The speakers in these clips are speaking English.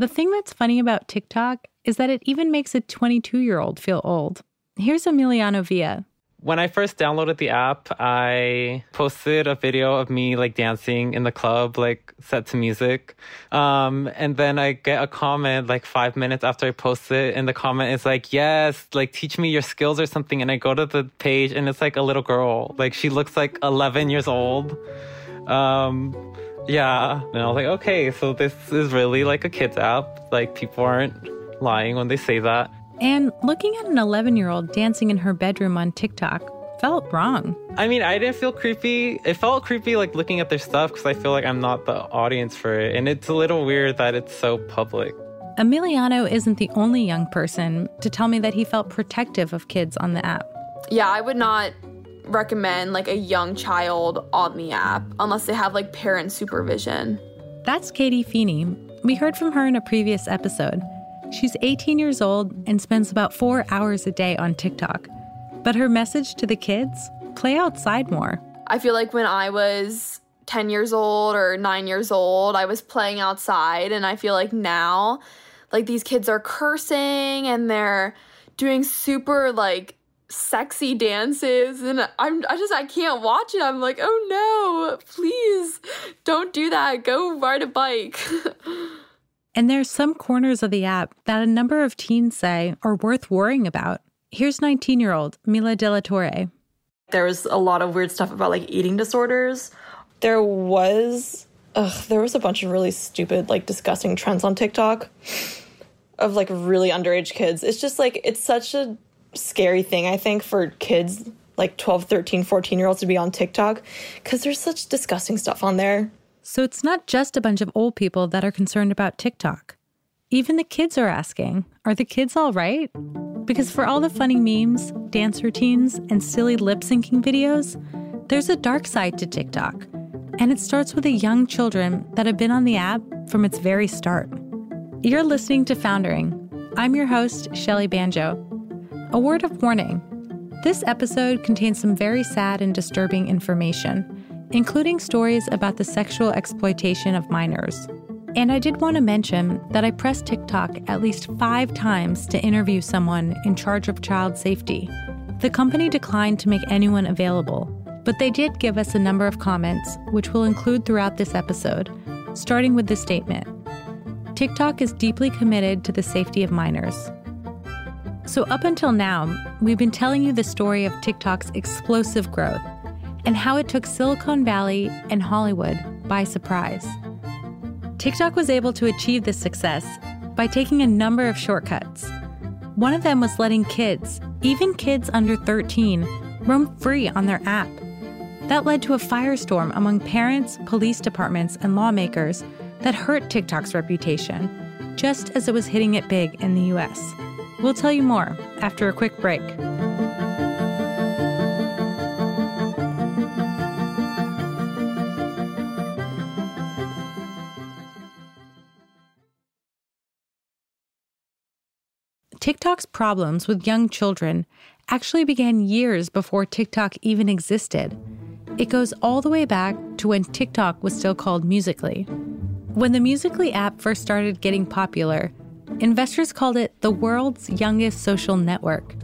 The thing that's funny about TikTok is that it even makes a 22-year-old feel old. Here's Emiliano Villa. When I first downloaded the app, I posted a video of me like dancing in the club, like set to music. And then I get a comment like 5 minutes after I post it. And the comment is like, yes, like teach me your skills or something. And I go to the page and it's like a little girl. Like she looks like 11 years old. Yeah. And I was like, okay, so this is really like a kid's app. Like people aren't lying when they say that. And looking at an 11-year-old dancing in her bedroom on TikTok felt wrong. I mean, I didn't feel creepy. It felt creepy, like, looking at their stuff because I feel like I'm not the audience for it. And it's a little weird that it's so public. Emiliano isn't the only young person to tell me that he felt protective of kids on the app. Yeah, I would not recommend, like, a young child on the app unless they have, like, parent supervision. That's Katie Feeney. We heard from her in a previous episode. She's 18 years old and spends about 4 hours a day on TikTok. But her message to the kids, play outside more. I feel like when I was 10 years old or 9 years old, I was playing outside. And I feel like now, like, these kids are cursing and they're doing super, like, sexy dances. And I can't watch it. I'm like, oh, no, please don't do that. Go ride a bike. And there's some corners of the app that a number of teens say are worth worrying about. Here's 19-year-old Mila De La Torre. There was a lot of weird stuff about, like, eating disorders. There was a bunch of really stupid, like, disgusting trends on TikTok of, like, really underage kids. It's just, like, it's such a scary thing, I think, for kids, like, 12, 13, 14-year-olds to be on TikTok because there's such disgusting stuff on there. So it's not just a bunch of old people that are concerned about TikTok. Even the kids are asking, are the kids all right? Because for all the funny memes, dance routines, and silly lip-syncing videos, there's a dark side to TikTok. And it starts with the young children that have been on the app from its very start. You're listening to Foundering. I'm your host, Shelley Banjo. A word of warning. This episode contains some very sad and disturbing information, including stories about the sexual exploitation of minors. And I did want to mention that I pressed TikTok at least 5 times to interview someone in charge of child safety. The company declined to make anyone available, but they did give us a number of comments, which we'll include throughout this episode, starting with this statement. TikTok is deeply committed to the safety of minors. So up until now, we've been telling you the story of TikTok's explosive growth, and how it took Silicon Valley and Hollywood by surprise. TikTok was able to achieve this success by taking a number of shortcuts. One of them was letting kids, even kids under 13, roam free on their app. That led to a firestorm among parents, police departments, and lawmakers that hurt TikTok's reputation, just as it was hitting it big in the US. We'll tell you more after a quick break. TikTok's problems with young children actually began years before TikTok even existed. It goes all the way back to when TikTok was still called Musical.ly. When the Musical.ly app first started getting popular, investors called it the world's youngest social network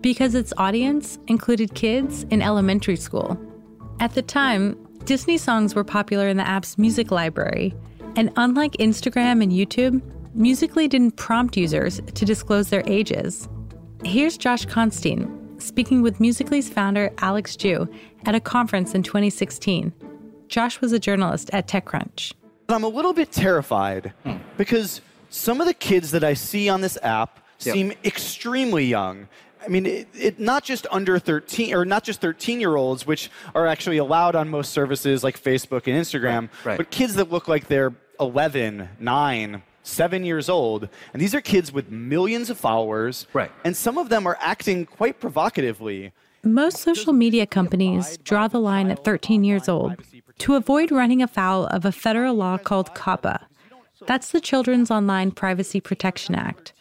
because its audience included kids in elementary school. At the time, Disney songs were popular in the app's music library, and unlike Instagram and YouTube, Musical.ly didn't prompt users to disclose their ages. Here's Josh Constine speaking with Musical.ly's founder Alex Zhu at a conference in 2016. Josh was a journalist at TechCrunch. I'm a little bit terrified because some of the kids that I see on this app seem extremely young. I mean, not just under 13, or not just 13-year-olds, which are actually allowed on most services like Facebook and Instagram, right. But kids that look like they're 11, 9, 7 years old, and these are kids with millions of followers, right. And some of them are acting quite provocatively. Most social media companies draw the line at 13 years old to avoid running afoul of a federal law called COPPA. That's the Children's Online Privacy Protection Act.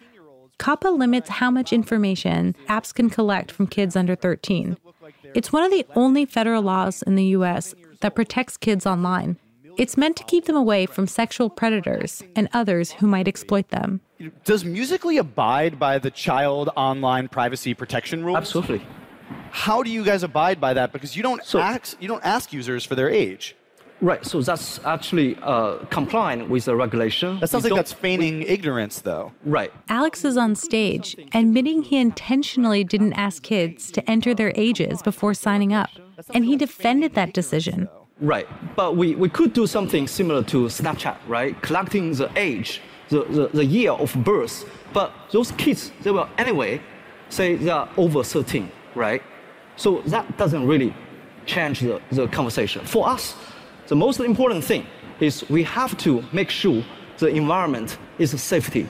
COPPA limits how much information apps can collect from kids under 13. It's one of the only federal laws in the U.S. that protects kids online. It's meant to keep them away from sexual predators and others who might exploit them. Does Musical.ly abide by the child online privacy protection rules? Absolutely. How do you guys abide by that? Because you don't ask users for their age. Right, so that's actually compliant with the regulation. That sounds like that's feigning ignorance, though. Right. Alex is on stage, admitting he intentionally didn't ask kids to enter their ages before signing up, and he defended that decision. Right, but we could do something similar to Snapchat, right? Collecting the age, the year of birth, but those kids, they will anyway say they are over 13, right? So that doesn't really change the conversation. For us, the most important thing is we have to make sure the environment is safety.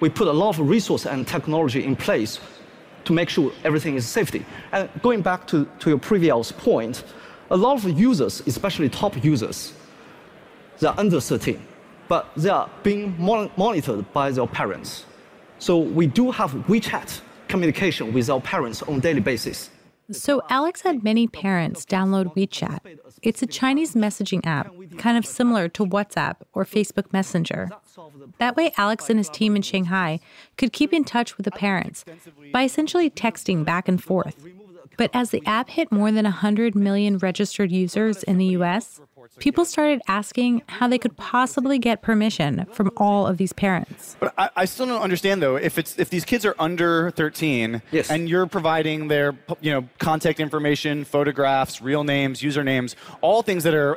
We put a lot of resource and technology in place to make sure everything is safety. And going back to your previous point, a lot of users, especially top users, they're under 13, but they are being monitored by their parents. So we do have WeChat communication with our parents on a daily basis. So Alex had many parents download WeChat. It's a Chinese messaging app, kind of similar to WhatsApp or Facebook Messenger. That way, Alex and his team in Shanghai could keep in touch with the parents by essentially texting back and forth. But as the app hit more than 100 million registered users in the U.S., people started asking how they could possibly get permission from all of these parents. But I still don't understand, though, if these kids are under 13, yes, and you're providing their contact information, photographs, real names, usernames, all things that are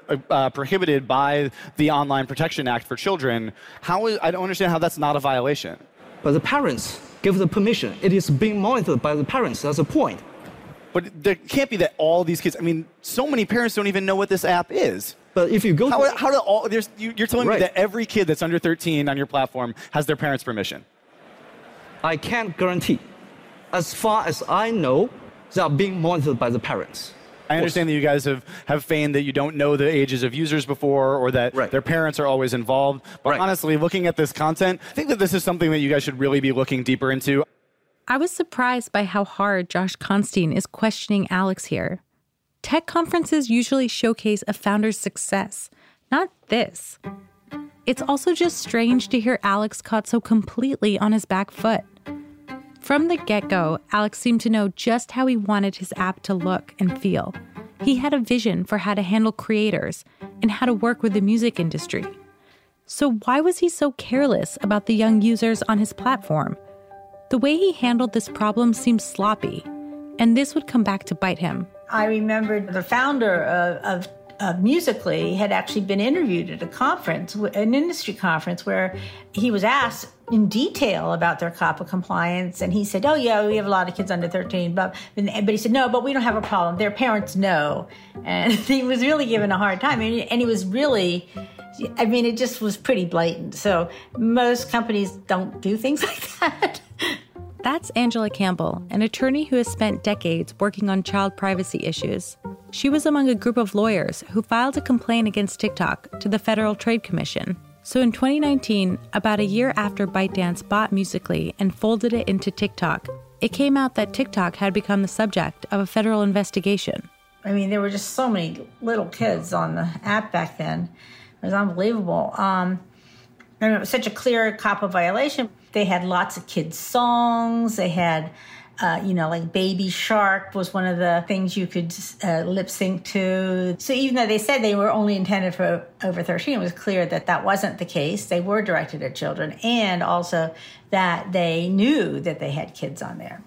prohibited by the Online Protection Act for children, I don't understand how that's not a violation. But the parents give the permission. It is being monitored by the parents. That's the point. But there can't be that all these kids, so many parents don't even know what this app is. But if you go you're telling me that every kid that's under 13 on your platform has their parents' permission? I can't guarantee. As far as I know, they are being monitored by the parents. I understand that you guys have feigned that you don't know the ages of users before, or that their parents are always involved. But honestly, looking at this content, I think that this is something that you guys should really be looking deeper into. I was surprised by how hard Josh Constine is questioning Alex here. Tech conferences usually showcase a founder's success, not this. It's also just strange to hear Alex caught so completely on his back foot. From the get-go, Alex seemed to know just how he wanted his app to look and feel. He had a vision for how to handle creators and how to work with the music industry. So why was he so careless about the young users on his platform? The way he handled this problem seemed sloppy, and this would come back to bite him. I remember the founder of Musical.ly had actually been interviewed at a conference, an industry conference, where he was asked in detail about their COPPA compliance, and he said, oh, yeah, we have a lot of kids under 13, but he said, no, but we don't have a problem. Their parents know. And he was really given a hard time, and he was really... it just was pretty blatant. So most companies don't do things like that. That's Angela Campbell, an attorney who has spent decades working on child privacy issues. She was among a group of lawyers who filed a complaint against TikTok to the Federal Trade Commission. So in 2019, about a year after ByteDance bought Musical.ly and folded it into TikTok, it came out that TikTok had become the subject of a federal investigation. There were just so many little kids on the app back then. It was unbelievable. It was such a clear COPPA violation. They had lots of kids' songs. They had, Baby Shark was one of the things you could lip sync to. So even though they said they were only intended for over 13, it was clear that that wasn't the case. They were directed at children, and also that they knew that they had kids on there.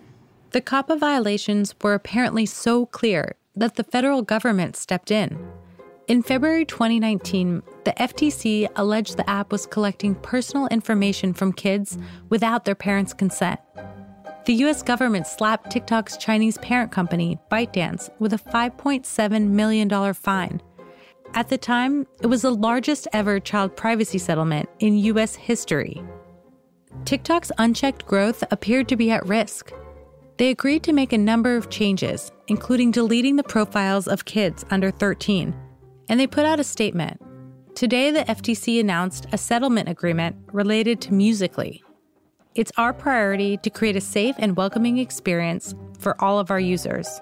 The COPPA violations were apparently so clear that the federal government stepped in. In February 2019, the FTC alleged the app was collecting personal information from kids without their parents' consent. The U.S. government slapped TikTok's Chinese parent company, ByteDance, with a $5.7 million fine. At the time, it was the largest ever child privacy settlement in U.S. history. TikTok's unchecked growth appeared to be at risk. They agreed to make a number of changes, including deleting the profiles of kids under 13, and they put out a statement. Today, the FTC announced a settlement agreement related to Musical.ly. It's our priority to create a safe and welcoming experience for all of our users.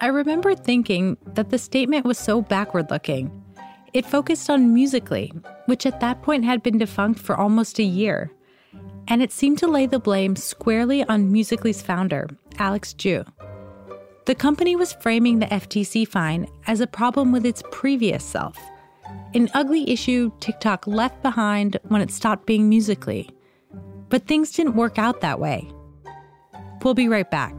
I remember thinking that the statement was so backward-looking. It focused on Musical.ly, which at that point had been defunct for almost a year. And it seemed to lay the blame squarely on Musical.ly's founder, Alex Zhu. The company was framing the FTC fine as a problem with its previous self, an ugly issue TikTok left behind when it stopped being Musical.ly. But things didn't work out that way. We'll be right back.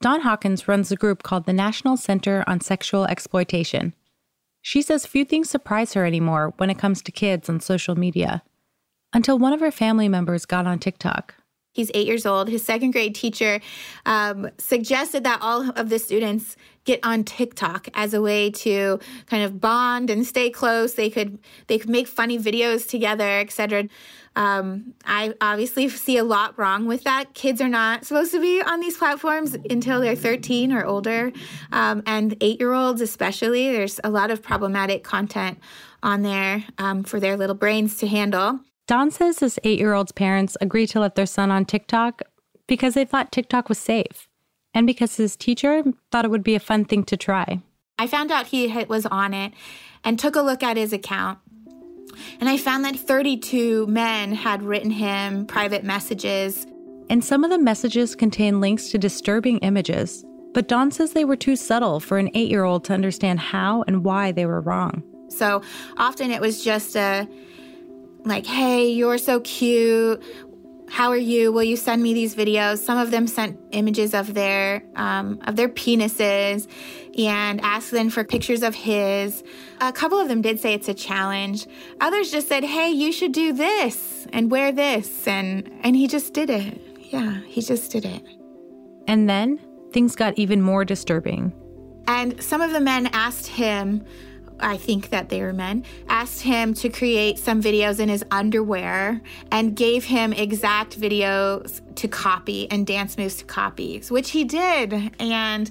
Dawn Hawkins runs a group called the National Center on Sexual Exploitation. She says few things surprise her anymore when it comes to kids on social media, until one of her family members got on TikTok. He's 8 years old. His second grade teacher suggested that all of the students get on TikTok as a way to kind of bond and stay close. They could make funny videos together, et cetera. I obviously see a lot wrong with that. Kids are not supposed to be on these platforms until they're 13 or older. And 8-year-olds especially, there's a lot of problematic content on there for their little brains to handle. Dawn says his 8-year-old's parents agreed to let their son on TikTok because they thought TikTok was safe and because his teacher thought it would be a fun thing to try. I found out he was on it and took a look at his account. And I found that 32 men had written him private messages. And some of the messages contain links to disturbing images. But Dawn says they were too subtle for an 8-year-old to understand how and why they were wrong. So often it was just like, hey, you're so cute. How are you? Will you send me these videos? Some of them sent images of their penises and asked them for pictures of his. A couple of them did say it's a challenge. Others just said, hey, you should do this and wear this. And he just did it. Yeah, he just did it. And then things got even more disturbing. And some of the men asked him, I think that they were men, asked him to create some videos in his underwear and gave him exact videos to copy and dance moves to copy, which he did. And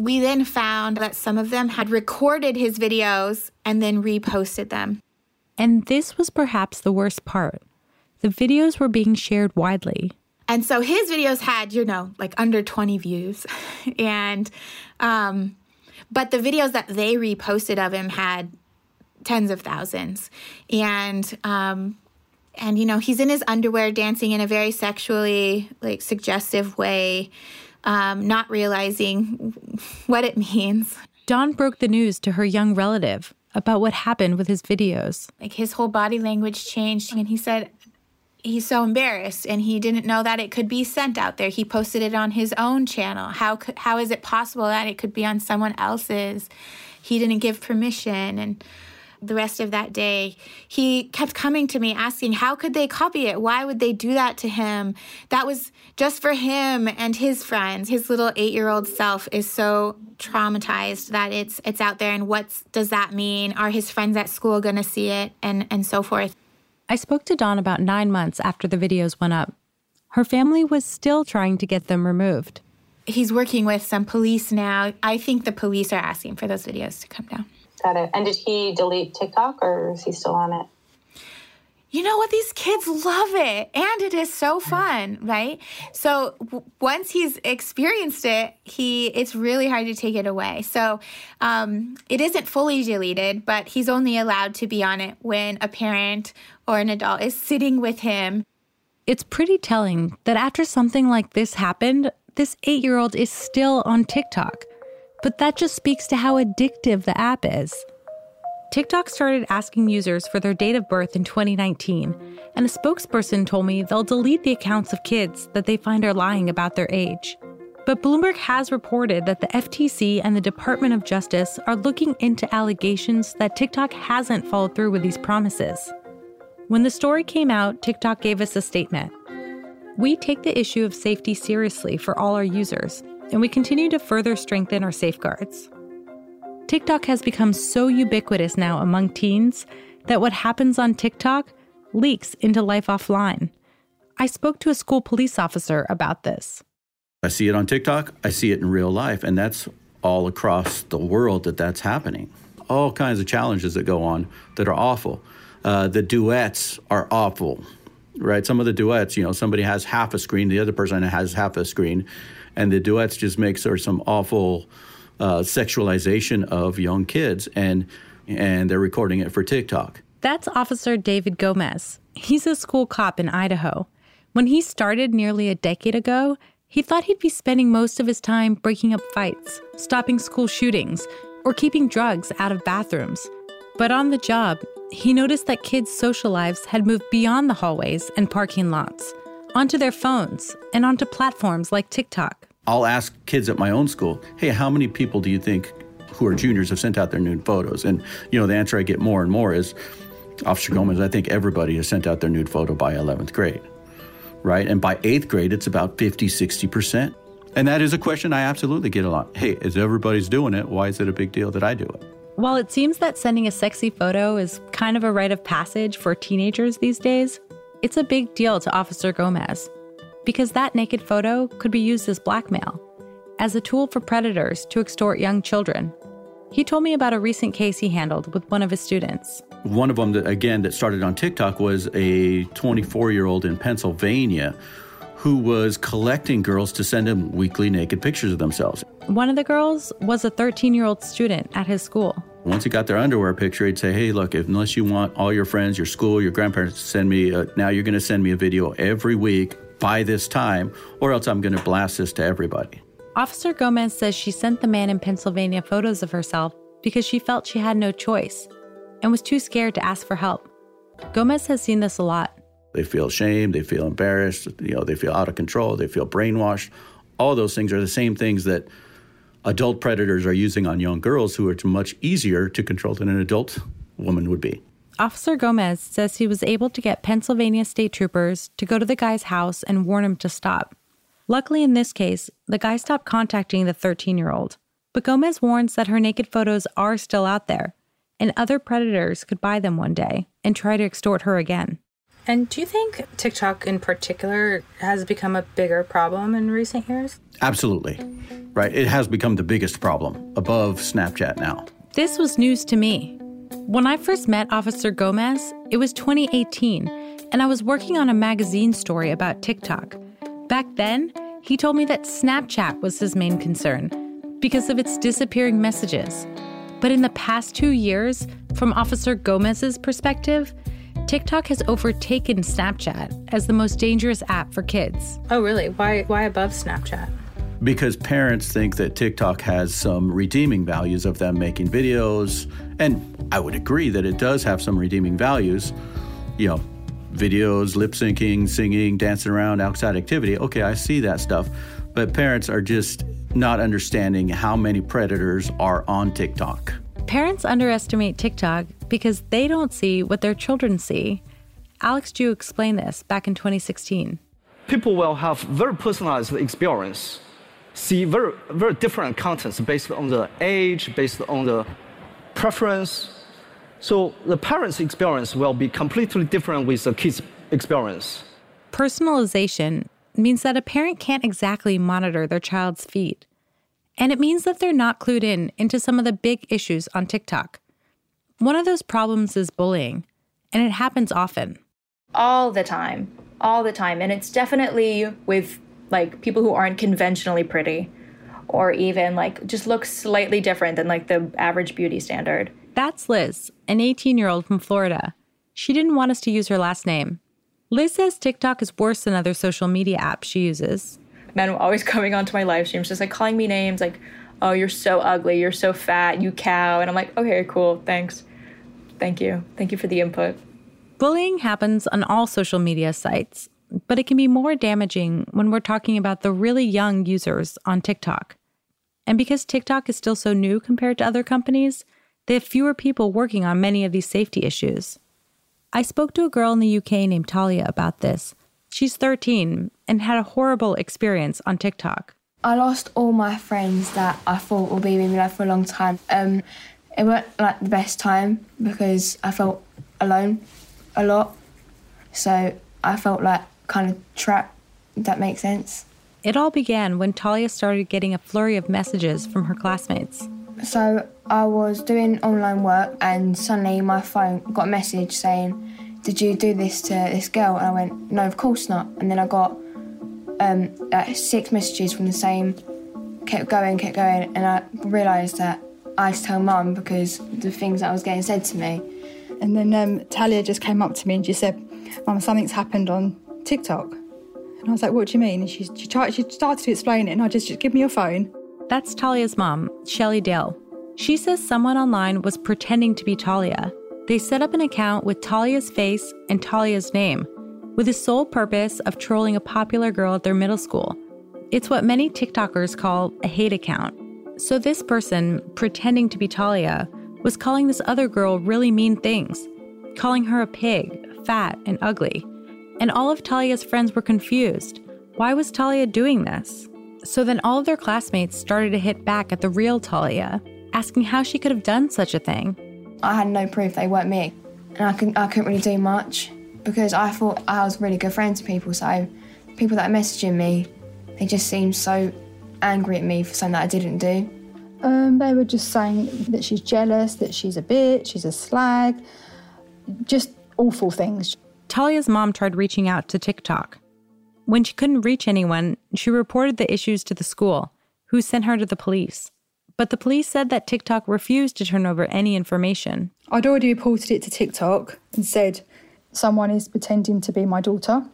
we then found that some of them had recorded his videos and then reposted them. And this was perhaps the worst part. The videos were being shared widely. And so his videos had, like under 20 views. But the videos that they reposted of him had tens of thousands. And he's in his underwear dancing in a very sexually, suggestive way, not realizing what it means. Dawn broke the news to her young relative about what happened with his videos. His whole body language changed, and he said he's so embarrassed, and he didn't know that it could be sent out there. He posted it on his own channel. How is it possible that it could be on someone else's? He didn't give permission. And the rest of that day, he kept coming to me asking, how could they copy it? Why would they do that to him? That was just for him and his friends. His little 8-year-old self is so traumatized that it's out there. And what does that mean? Are his friends at school going to see it? And so forth. I spoke to Dawn about 9 months after the videos went up. Her family was still trying to get them removed. He's working with some police now. I think the police are asking for those videos to come down. Got it. And did he delete TikTok, or is he still on it? You know what? These kids love it. And it is so fun, right? So once he's experienced it, it's really hard to take it away. So it isn't fully deleted, but he's only allowed to be on it when a parent or an adult is sitting with him. It's pretty telling that after something like this happened, this 8-year-old is still on TikTok. But that just speaks to how addictive the app is. TikTok started asking users for their date of birth in 2019, and a spokesperson told me they'll delete the accounts of kids that they find are lying about their age. But Bloomberg has reported that the FTC and the Department of Justice are looking into allegations that TikTok hasn't followed through with these promises. When the story came out, TikTok gave us a statement. We take the issue of safety seriously for all our users, and we continue to further strengthen our safeguards. TikTok has become so ubiquitous now among teens that what happens on TikTok leaks into life offline. I spoke to a school police officer about this. I see it on TikTok. I see it in real life. And that's all across the world that's happening. All kinds of challenges that go on that are awful. The duets are awful, right? Some of the duets, somebody has half a screen, the other person has half a screen. And the duets just make sort of some awful sexualization of young kids, and they're recording it for TikTok. That's Officer David Gomez. He's a school cop in Idaho. When he started nearly a decade ago, he thought he'd be spending most of his time breaking up fights, stopping school shootings, or keeping drugs out of bathrooms. But on the job, he noticed that kids' social lives had moved beyond the hallways and parking lots, onto their phones, and onto platforms like TikTok. I'll ask kids at my own school, hey, how many people do you think who are juniors have sent out their nude photos? And, you know, the answer I get more and more is, Officer Gomez, I think everybody has sent out their nude photo by 11th grade, right? And by 8th grade, it's about 50-60%. And that is a question I absolutely get a lot. Hey, if everybody's doing it, why is it a big deal that I do it? While it seems that sending a sexy photo is kind of a rite of passage for teenagers these days, it's a big deal to Officer Gomez, because that naked photo could be used as blackmail, as a tool for predators to extort young children. He told me about a recent case he handled with one of his students. One of them, that started on TikTok was a 24-year-old in Pennsylvania who was collecting girls to send him weekly naked pictures of themselves. One of the girls was a 13-year-old student at his school. Once he got their underwear picture, he'd say, hey, look, unless you want all your friends, your school, your grandparents to send me, now you're going to send me a video every week by this time, or else I'm going to blast this to everybody. Officer Gomez says she sent the man in Pennsylvania photos of herself because she felt she had no choice and was too scared to ask for help. Gomez has seen this a lot. They feel shame, they feel embarrassed, they feel out of control, they feel brainwashed. All those things are the same things that adult predators are using on young girls who are much easier to control than an adult woman would be. Officer Gomez says he was able to get Pennsylvania state troopers to go to the guy's house and warn him to stop. Luckily, in this case, the guy stopped contacting the 13-year-old. But Gomez warns that her naked photos are still out there, and other predators could buy them one day and try to extort her again. And do you think TikTok in particular has become a bigger problem in recent years? Absolutely. Right. It has become the biggest problem, above Snapchat now. This was news to me. When I first met Officer Gomez, it was 2018, and I was working on a magazine story about TikTok. Back then, he told me that Snapchat was his main concern because of its disappearing messages. But in the past 2 years, from Officer Gomez's perspective, TikTok has overtaken Snapchat as the most dangerous app for kids. Oh, really? Why above Snapchat? Because parents think that TikTok has some redeeming values of them making videos. And I would agree that it does have some redeeming values. Videos, lip syncing, singing, dancing around, outside activity. Okay, I see that stuff. But parents are just not understanding how many predators are on TikTok. Parents underestimate TikTok because they don't see what their children see. Alex Zhu explained this back in 2016. People will have very personalized experience, see very, very different contents based on the age, based on the preference. So the parents' experience will be completely different with the kids' experience. Personalization means that a parent can't exactly monitor their child's feed. And it means that they're not clued in into some of the big issues on TikTok. One of those problems is bullying, and it happens often. All the time. And it's definitely with, people who aren't conventionally pretty or even, just look slightly different than, the average beauty standard. That's Liz, an 18-year-old from Florida. She didn't want us to use her last name. Liz says TikTok is worse than other social media apps she uses. Men were always coming onto my live streams, just calling me names, oh, you're so ugly, you're so fat, you cow. And I'm like, okay, cool, thanks. Thank you. Thank you for the input. Bullying happens on all social media sites, but it can be more damaging when we're talking about the really young users on TikTok. And because TikTok is still so new compared to other companies, they have fewer people working on many of these safety issues. I spoke to a girl in the UK named Talia about this. She's 13 and had a horrible experience on TikTok. I lost all my friends that I thought would be with me for a long time. It weren't the best time because I felt alone a lot. So I felt kind of trapped, if that makes sense. It all began when Talia started getting a flurry of messages from her classmates. So I was doing online work and suddenly my phone got a message saying, did you do this to this girl? And I went, no, of course not. And then I got like six messages from the same, kept going, and I realised that I had to tell Mum because the things that I was getting said to me. And then Talia just came up to me and she said, Mum, something's happened on TikTok. And I was like, what do you mean? And she started to explain it, and I just give me your phone. That's Talia's mum, Shelly Dale. She says someone online was pretending to be Talia. They set up an account with Talia's face and Talia's name, with the sole purpose of trolling a popular girl at their middle school. It's what many TikTokers call a hate account. So this person, pretending to be Talia, was calling this other girl really mean things, calling her a pig, fat, and ugly. And all of Talia's friends were confused. Why was Talia doing this? So then all of their classmates started to hit back at the real Talia, asking how she could have done such a thing. I had no proof they weren't me, and I couldn't really do much because I thought I was really good friends with people, so people that are messaging me, they just seemed so angry at me for something that I didn't do. They were just saying that she's jealous, that she's a bitch, she's a slag, just awful things. Talia's mom tried reaching out to TikTok. When she couldn't reach anyone, she reported the issues to the school, who sent her to the police. But the police said that TikTok refused to turn over any information. I'd already reported it to TikTok and said, someone is pretending to be my daughter.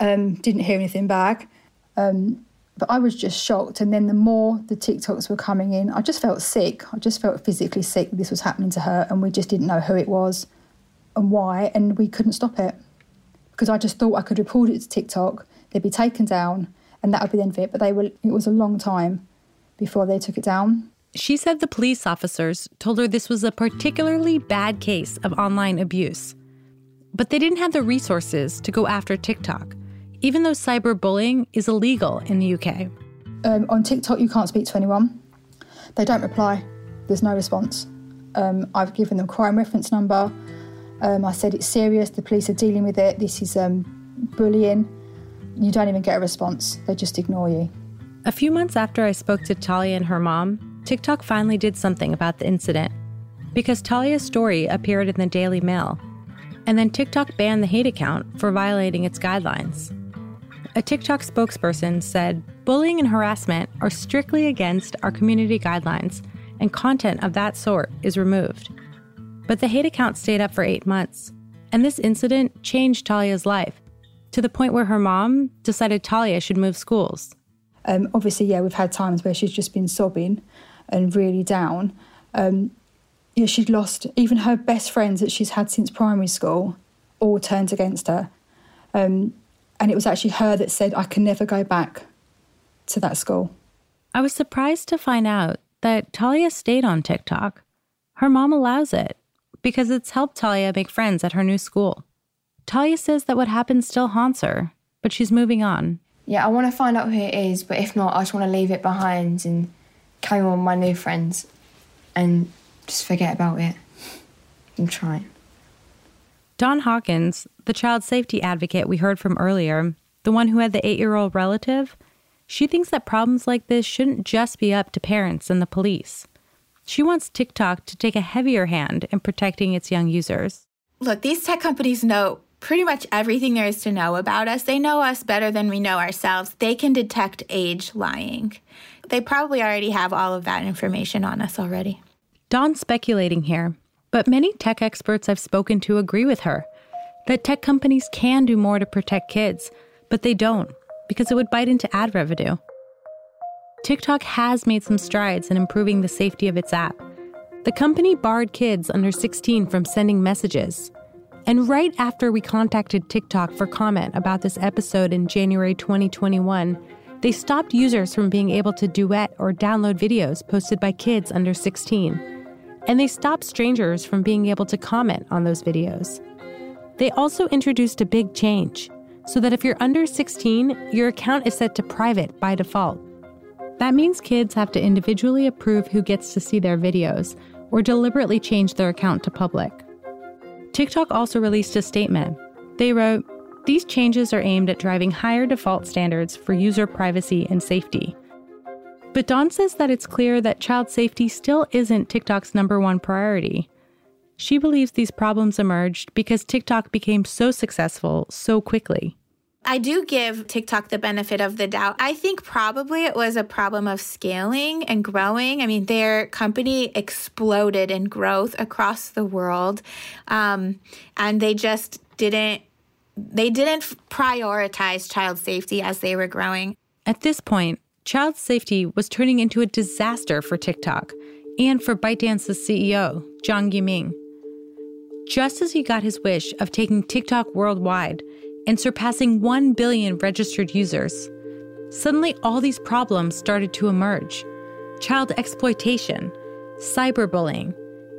Didn't hear anything back. But I was just shocked. And then the more the TikToks were coming in, I just felt sick. I just felt physically sick this was happening to her, and we just didn't know who it was and why, and we couldn't stop it. Because I just thought I could report it to TikTok, they'd be taken down, and that would be the end of it. But it was a long time before they took it down. She said the police officers told her this was a particularly bad case of online abuse. But they didn't have the resources to go after TikTok, even though cyberbullying is illegal in the UK. On TikTok, you can't speak to anyone. They don't reply. There's no response. I've given them crime reference number. I said it's serious, the police are dealing with it, this is bullying. You don't even get a response, they just ignore you. A few months after I spoke to Talia and her mom, TikTok finally did something about the incident, because Talia's story appeared in the Daily Mail, and then TikTok banned the hate account for violating its guidelines. A TikTok spokesperson said, bullying and harassment are strictly against our community guidelines, and content of that sort is removed. But the hate account stayed up for 8 months, and this incident changed Talia's life to the point where her mom decided Talia should move schools. Obviously, yeah, we've had times where she's just been sobbing and really down. Yeah, she'd lost even her best friends that she's had since primary school, all turned against her. And it was actually her that said, I can never go back to that school. I was surprised to find out that Talia stayed on TikTok. Her mom allows it, because it's helped Talia make friends at her new school. Talia says that what happened still haunts her, but she's moving on. Yeah, I want to find out who it is, but if not, I just want to leave it behind and carry on with my new friends and just forget about it. I'm trying. Dawn Hawkins, the child safety advocate we heard from earlier, the one who had the 8-year-old relative, she thinks that problems like this shouldn't just be up to parents and the police. She wants TikTok to take a heavier hand in protecting its young users. Look, these tech companies know pretty much everything there is to know about us. They know us better than we know ourselves. They can detect age lying. They probably already have all of that information on us already. Dawn's speculating here, but many tech experts I've spoken to agree with her that tech companies can do more to protect kids, but they don't because it would bite into ad revenue. TikTok has made some strides in improving the safety of its app. The company barred kids under 16 from sending messages. And right after we contacted TikTok for comment about this episode in January 2021, they stopped users from being able to duet or download videos posted by kids under 16. And they stopped strangers from being able to comment on those videos. They also introduced a big change, so that if you're under 16, your account is set to private by default. That means kids have to individually approve who gets to see their videos or deliberately change their account to public. TikTok also released a statement. They wrote, "These changes are aimed at driving higher default standards for user privacy and safety." But Dawn says that it's clear that child safety still isn't TikTok's #1 priority. She believes these problems emerged because TikTok became so successful so quickly. I do give TikTok the benefit of the doubt. I think probably it was a problem of scaling and growing. I mean, their company exploded in growth across the world, and they just didn't prioritize child safety as they were growing. At this point, child safety was turning into a disaster for TikTok and for ByteDance's CEO, Zhang Yiming. Just as he got his wish of taking TikTok worldwide and surpassing 1 billion registered users, suddenly all these problems started to emerge. Child exploitation, cyberbullying.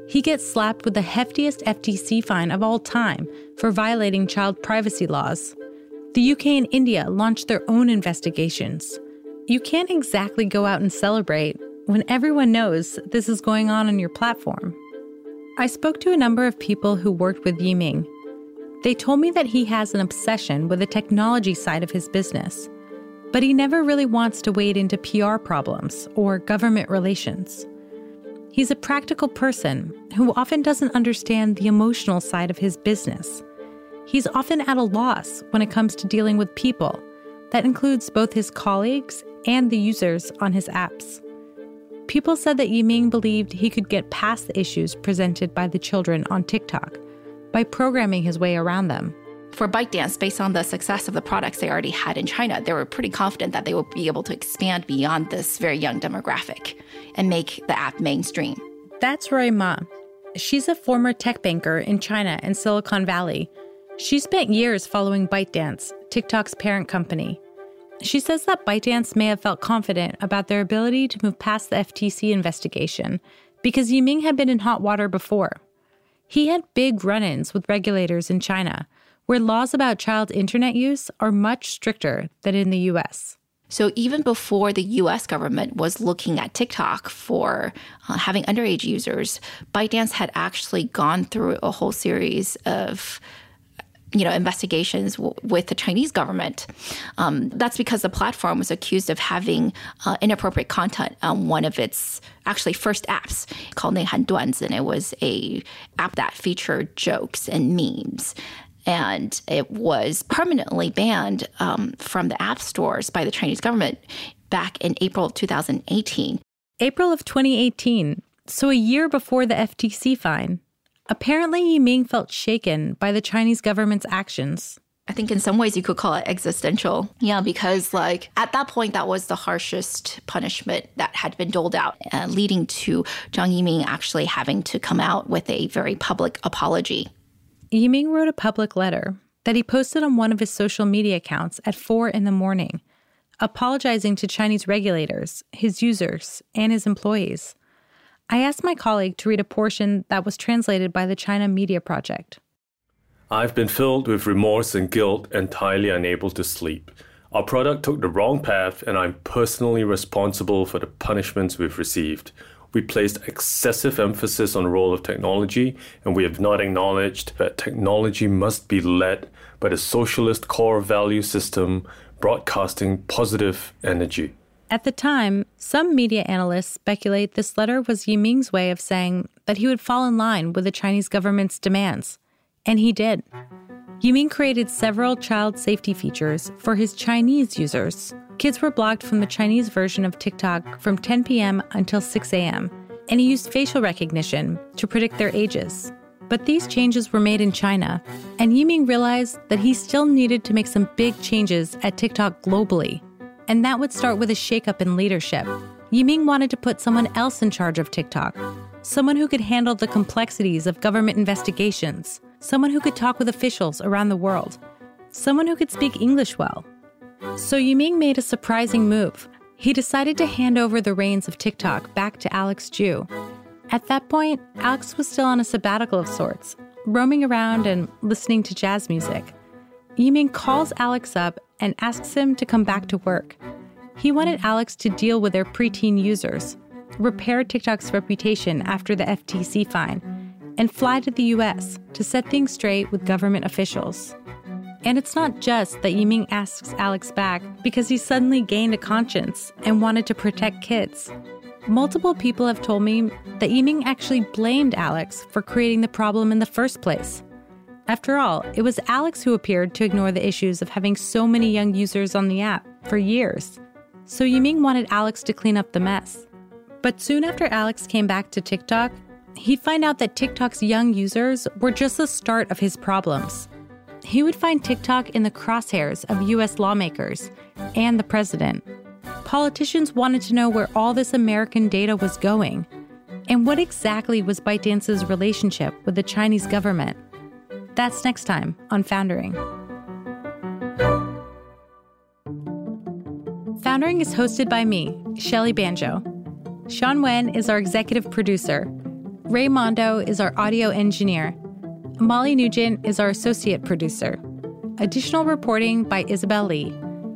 He gets slapped with the heftiest FTC fine of all time for violating child privacy laws. The UK and India launched their own investigations. You can't exactly go out and celebrate when everyone knows this is going on your platform. I spoke to a number of people who worked with Yiming. They told me that he has an obsession with the technology side of his business, but he never really wants to wade into PR problems or government relations. He's a practical person who often doesn't understand the emotional side of his business. He's often at a loss when it comes to dealing with people. That includes both his colleagues and the users on his apps. People said that Yiming believed he could get past the issues presented by the children on TikTok by programming his way around them. For ByteDance, based on the success of the products they already had in China, they were pretty confident that they would be able to expand beyond this very young demographic and make the app mainstream. That's Rui Ma. She's a former tech banker in China and Silicon Valley. She spent years following ByteDance, TikTok's parent company. She says that ByteDance may have felt confident about their ability to move past the FTC investigation because Yiming had been in hot water before. He had big run-ins with regulators in China, where laws about child internet use are much stricter than in the U.S. So even before the U.S. government was looking at TikTok for having underage users, ByteDance had actually gone through a whole series of investigations with the Chinese government. That's because the platform was accused of having inappropriate content on one of its actually first apps called Neihan Duans, and it was an app that featured jokes and memes. And it was permanently banned from the app stores by the Chinese government back in April of 2018. April of 2018, so a year before the FTC fine. Apparently, Yiming felt shaken by the Chinese government's actions. I think in some ways you could call it existential. Yeah, because at that point, that was the harshest punishment that had been doled out, leading to Zhang Yiming actually having to come out with a very public apology. Yiming wrote a public letter that he posted on one of his social media accounts at 4 a.m, apologizing to Chinese regulators, his users, and his employees. I asked my colleague to read a portion that was translated by the China Media Project. I've been filled with remorse and guilt, entirely unable to sleep. Our product took the wrong path, and I'm personally responsible for the punishments we've received. We placed excessive emphasis on the role of technology, and we have not acknowledged that technology must be led by the socialist core value system, broadcasting positive energy. At the time, some media analysts speculate this letter was Yiming's way of saying that he would fall in line with the Chinese government's demands. And he did. Yiming created several child safety features for his Chinese users. Kids were blocked from the Chinese version of TikTok from 10 p.m. until 6 a.m., and he used facial recognition to predict their ages. But these changes were made in China, and Yiming realized that he still needed to make some big changes at TikTok globally. And that would start with a shakeup in leadership. Yiming wanted to put someone else in charge of TikTok, someone who could handle the complexities of government investigations, someone who could talk with officials around the world, someone who could speak English well. So Yiming made a surprising move. He decided to hand over the reins of TikTok back to Alex Zhu. At that point, Alex was still on a sabbatical of sorts, roaming around and listening to jazz music. Yiming calls Alex up and asks him to come back to work. He wanted Alex to deal with their preteen users, repair TikTok's reputation after the FTC fine, and fly to the US to set things straight with government officials. And it's not just that Yiming asks Alex back because he suddenly gained a conscience and wanted to protect kids. Multiple people have told me that Yiming actually blamed Alex for creating the problem in the first place. After all, it was Alex who appeared to ignore the issues of having so many young users on the app for years. So Yiming wanted Alex to clean up the mess. But soon after Alex came back to TikTok, he'd find out that TikTok's young users were just the start of his problems. He would find TikTok in the crosshairs of U.S. lawmakers and the president. Politicians wanted to know where all this American data was going. And what exactly was ByteDance's relationship with the Chinese government? That's next time on Foundering. Foundering is hosted by me, Shelley Banjo. Sean Wen is our executive producer. Ray Mondo is our audio engineer. Molly Nugent is our associate producer. Additional reporting by Isabel Lee.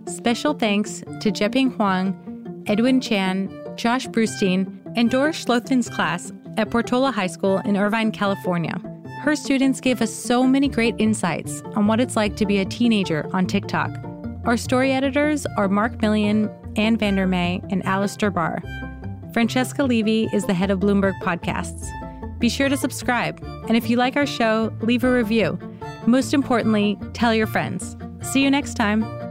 Special thanks to Jeping Huang, Edwin Chan, Josh Brustein, and Dora Schlothen's class at Portola High School in Irvine, California. Her students gave us so many great insights on what it's like to be a teenager on TikTok. Our story editors are Mark Millian, Ann Vandermeer, and Alistair Barr. Francesca Levy is the head of Bloomberg Podcasts. Be sure to subscribe, and if you like our show, leave a review. Most importantly, tell your friends. See you next time.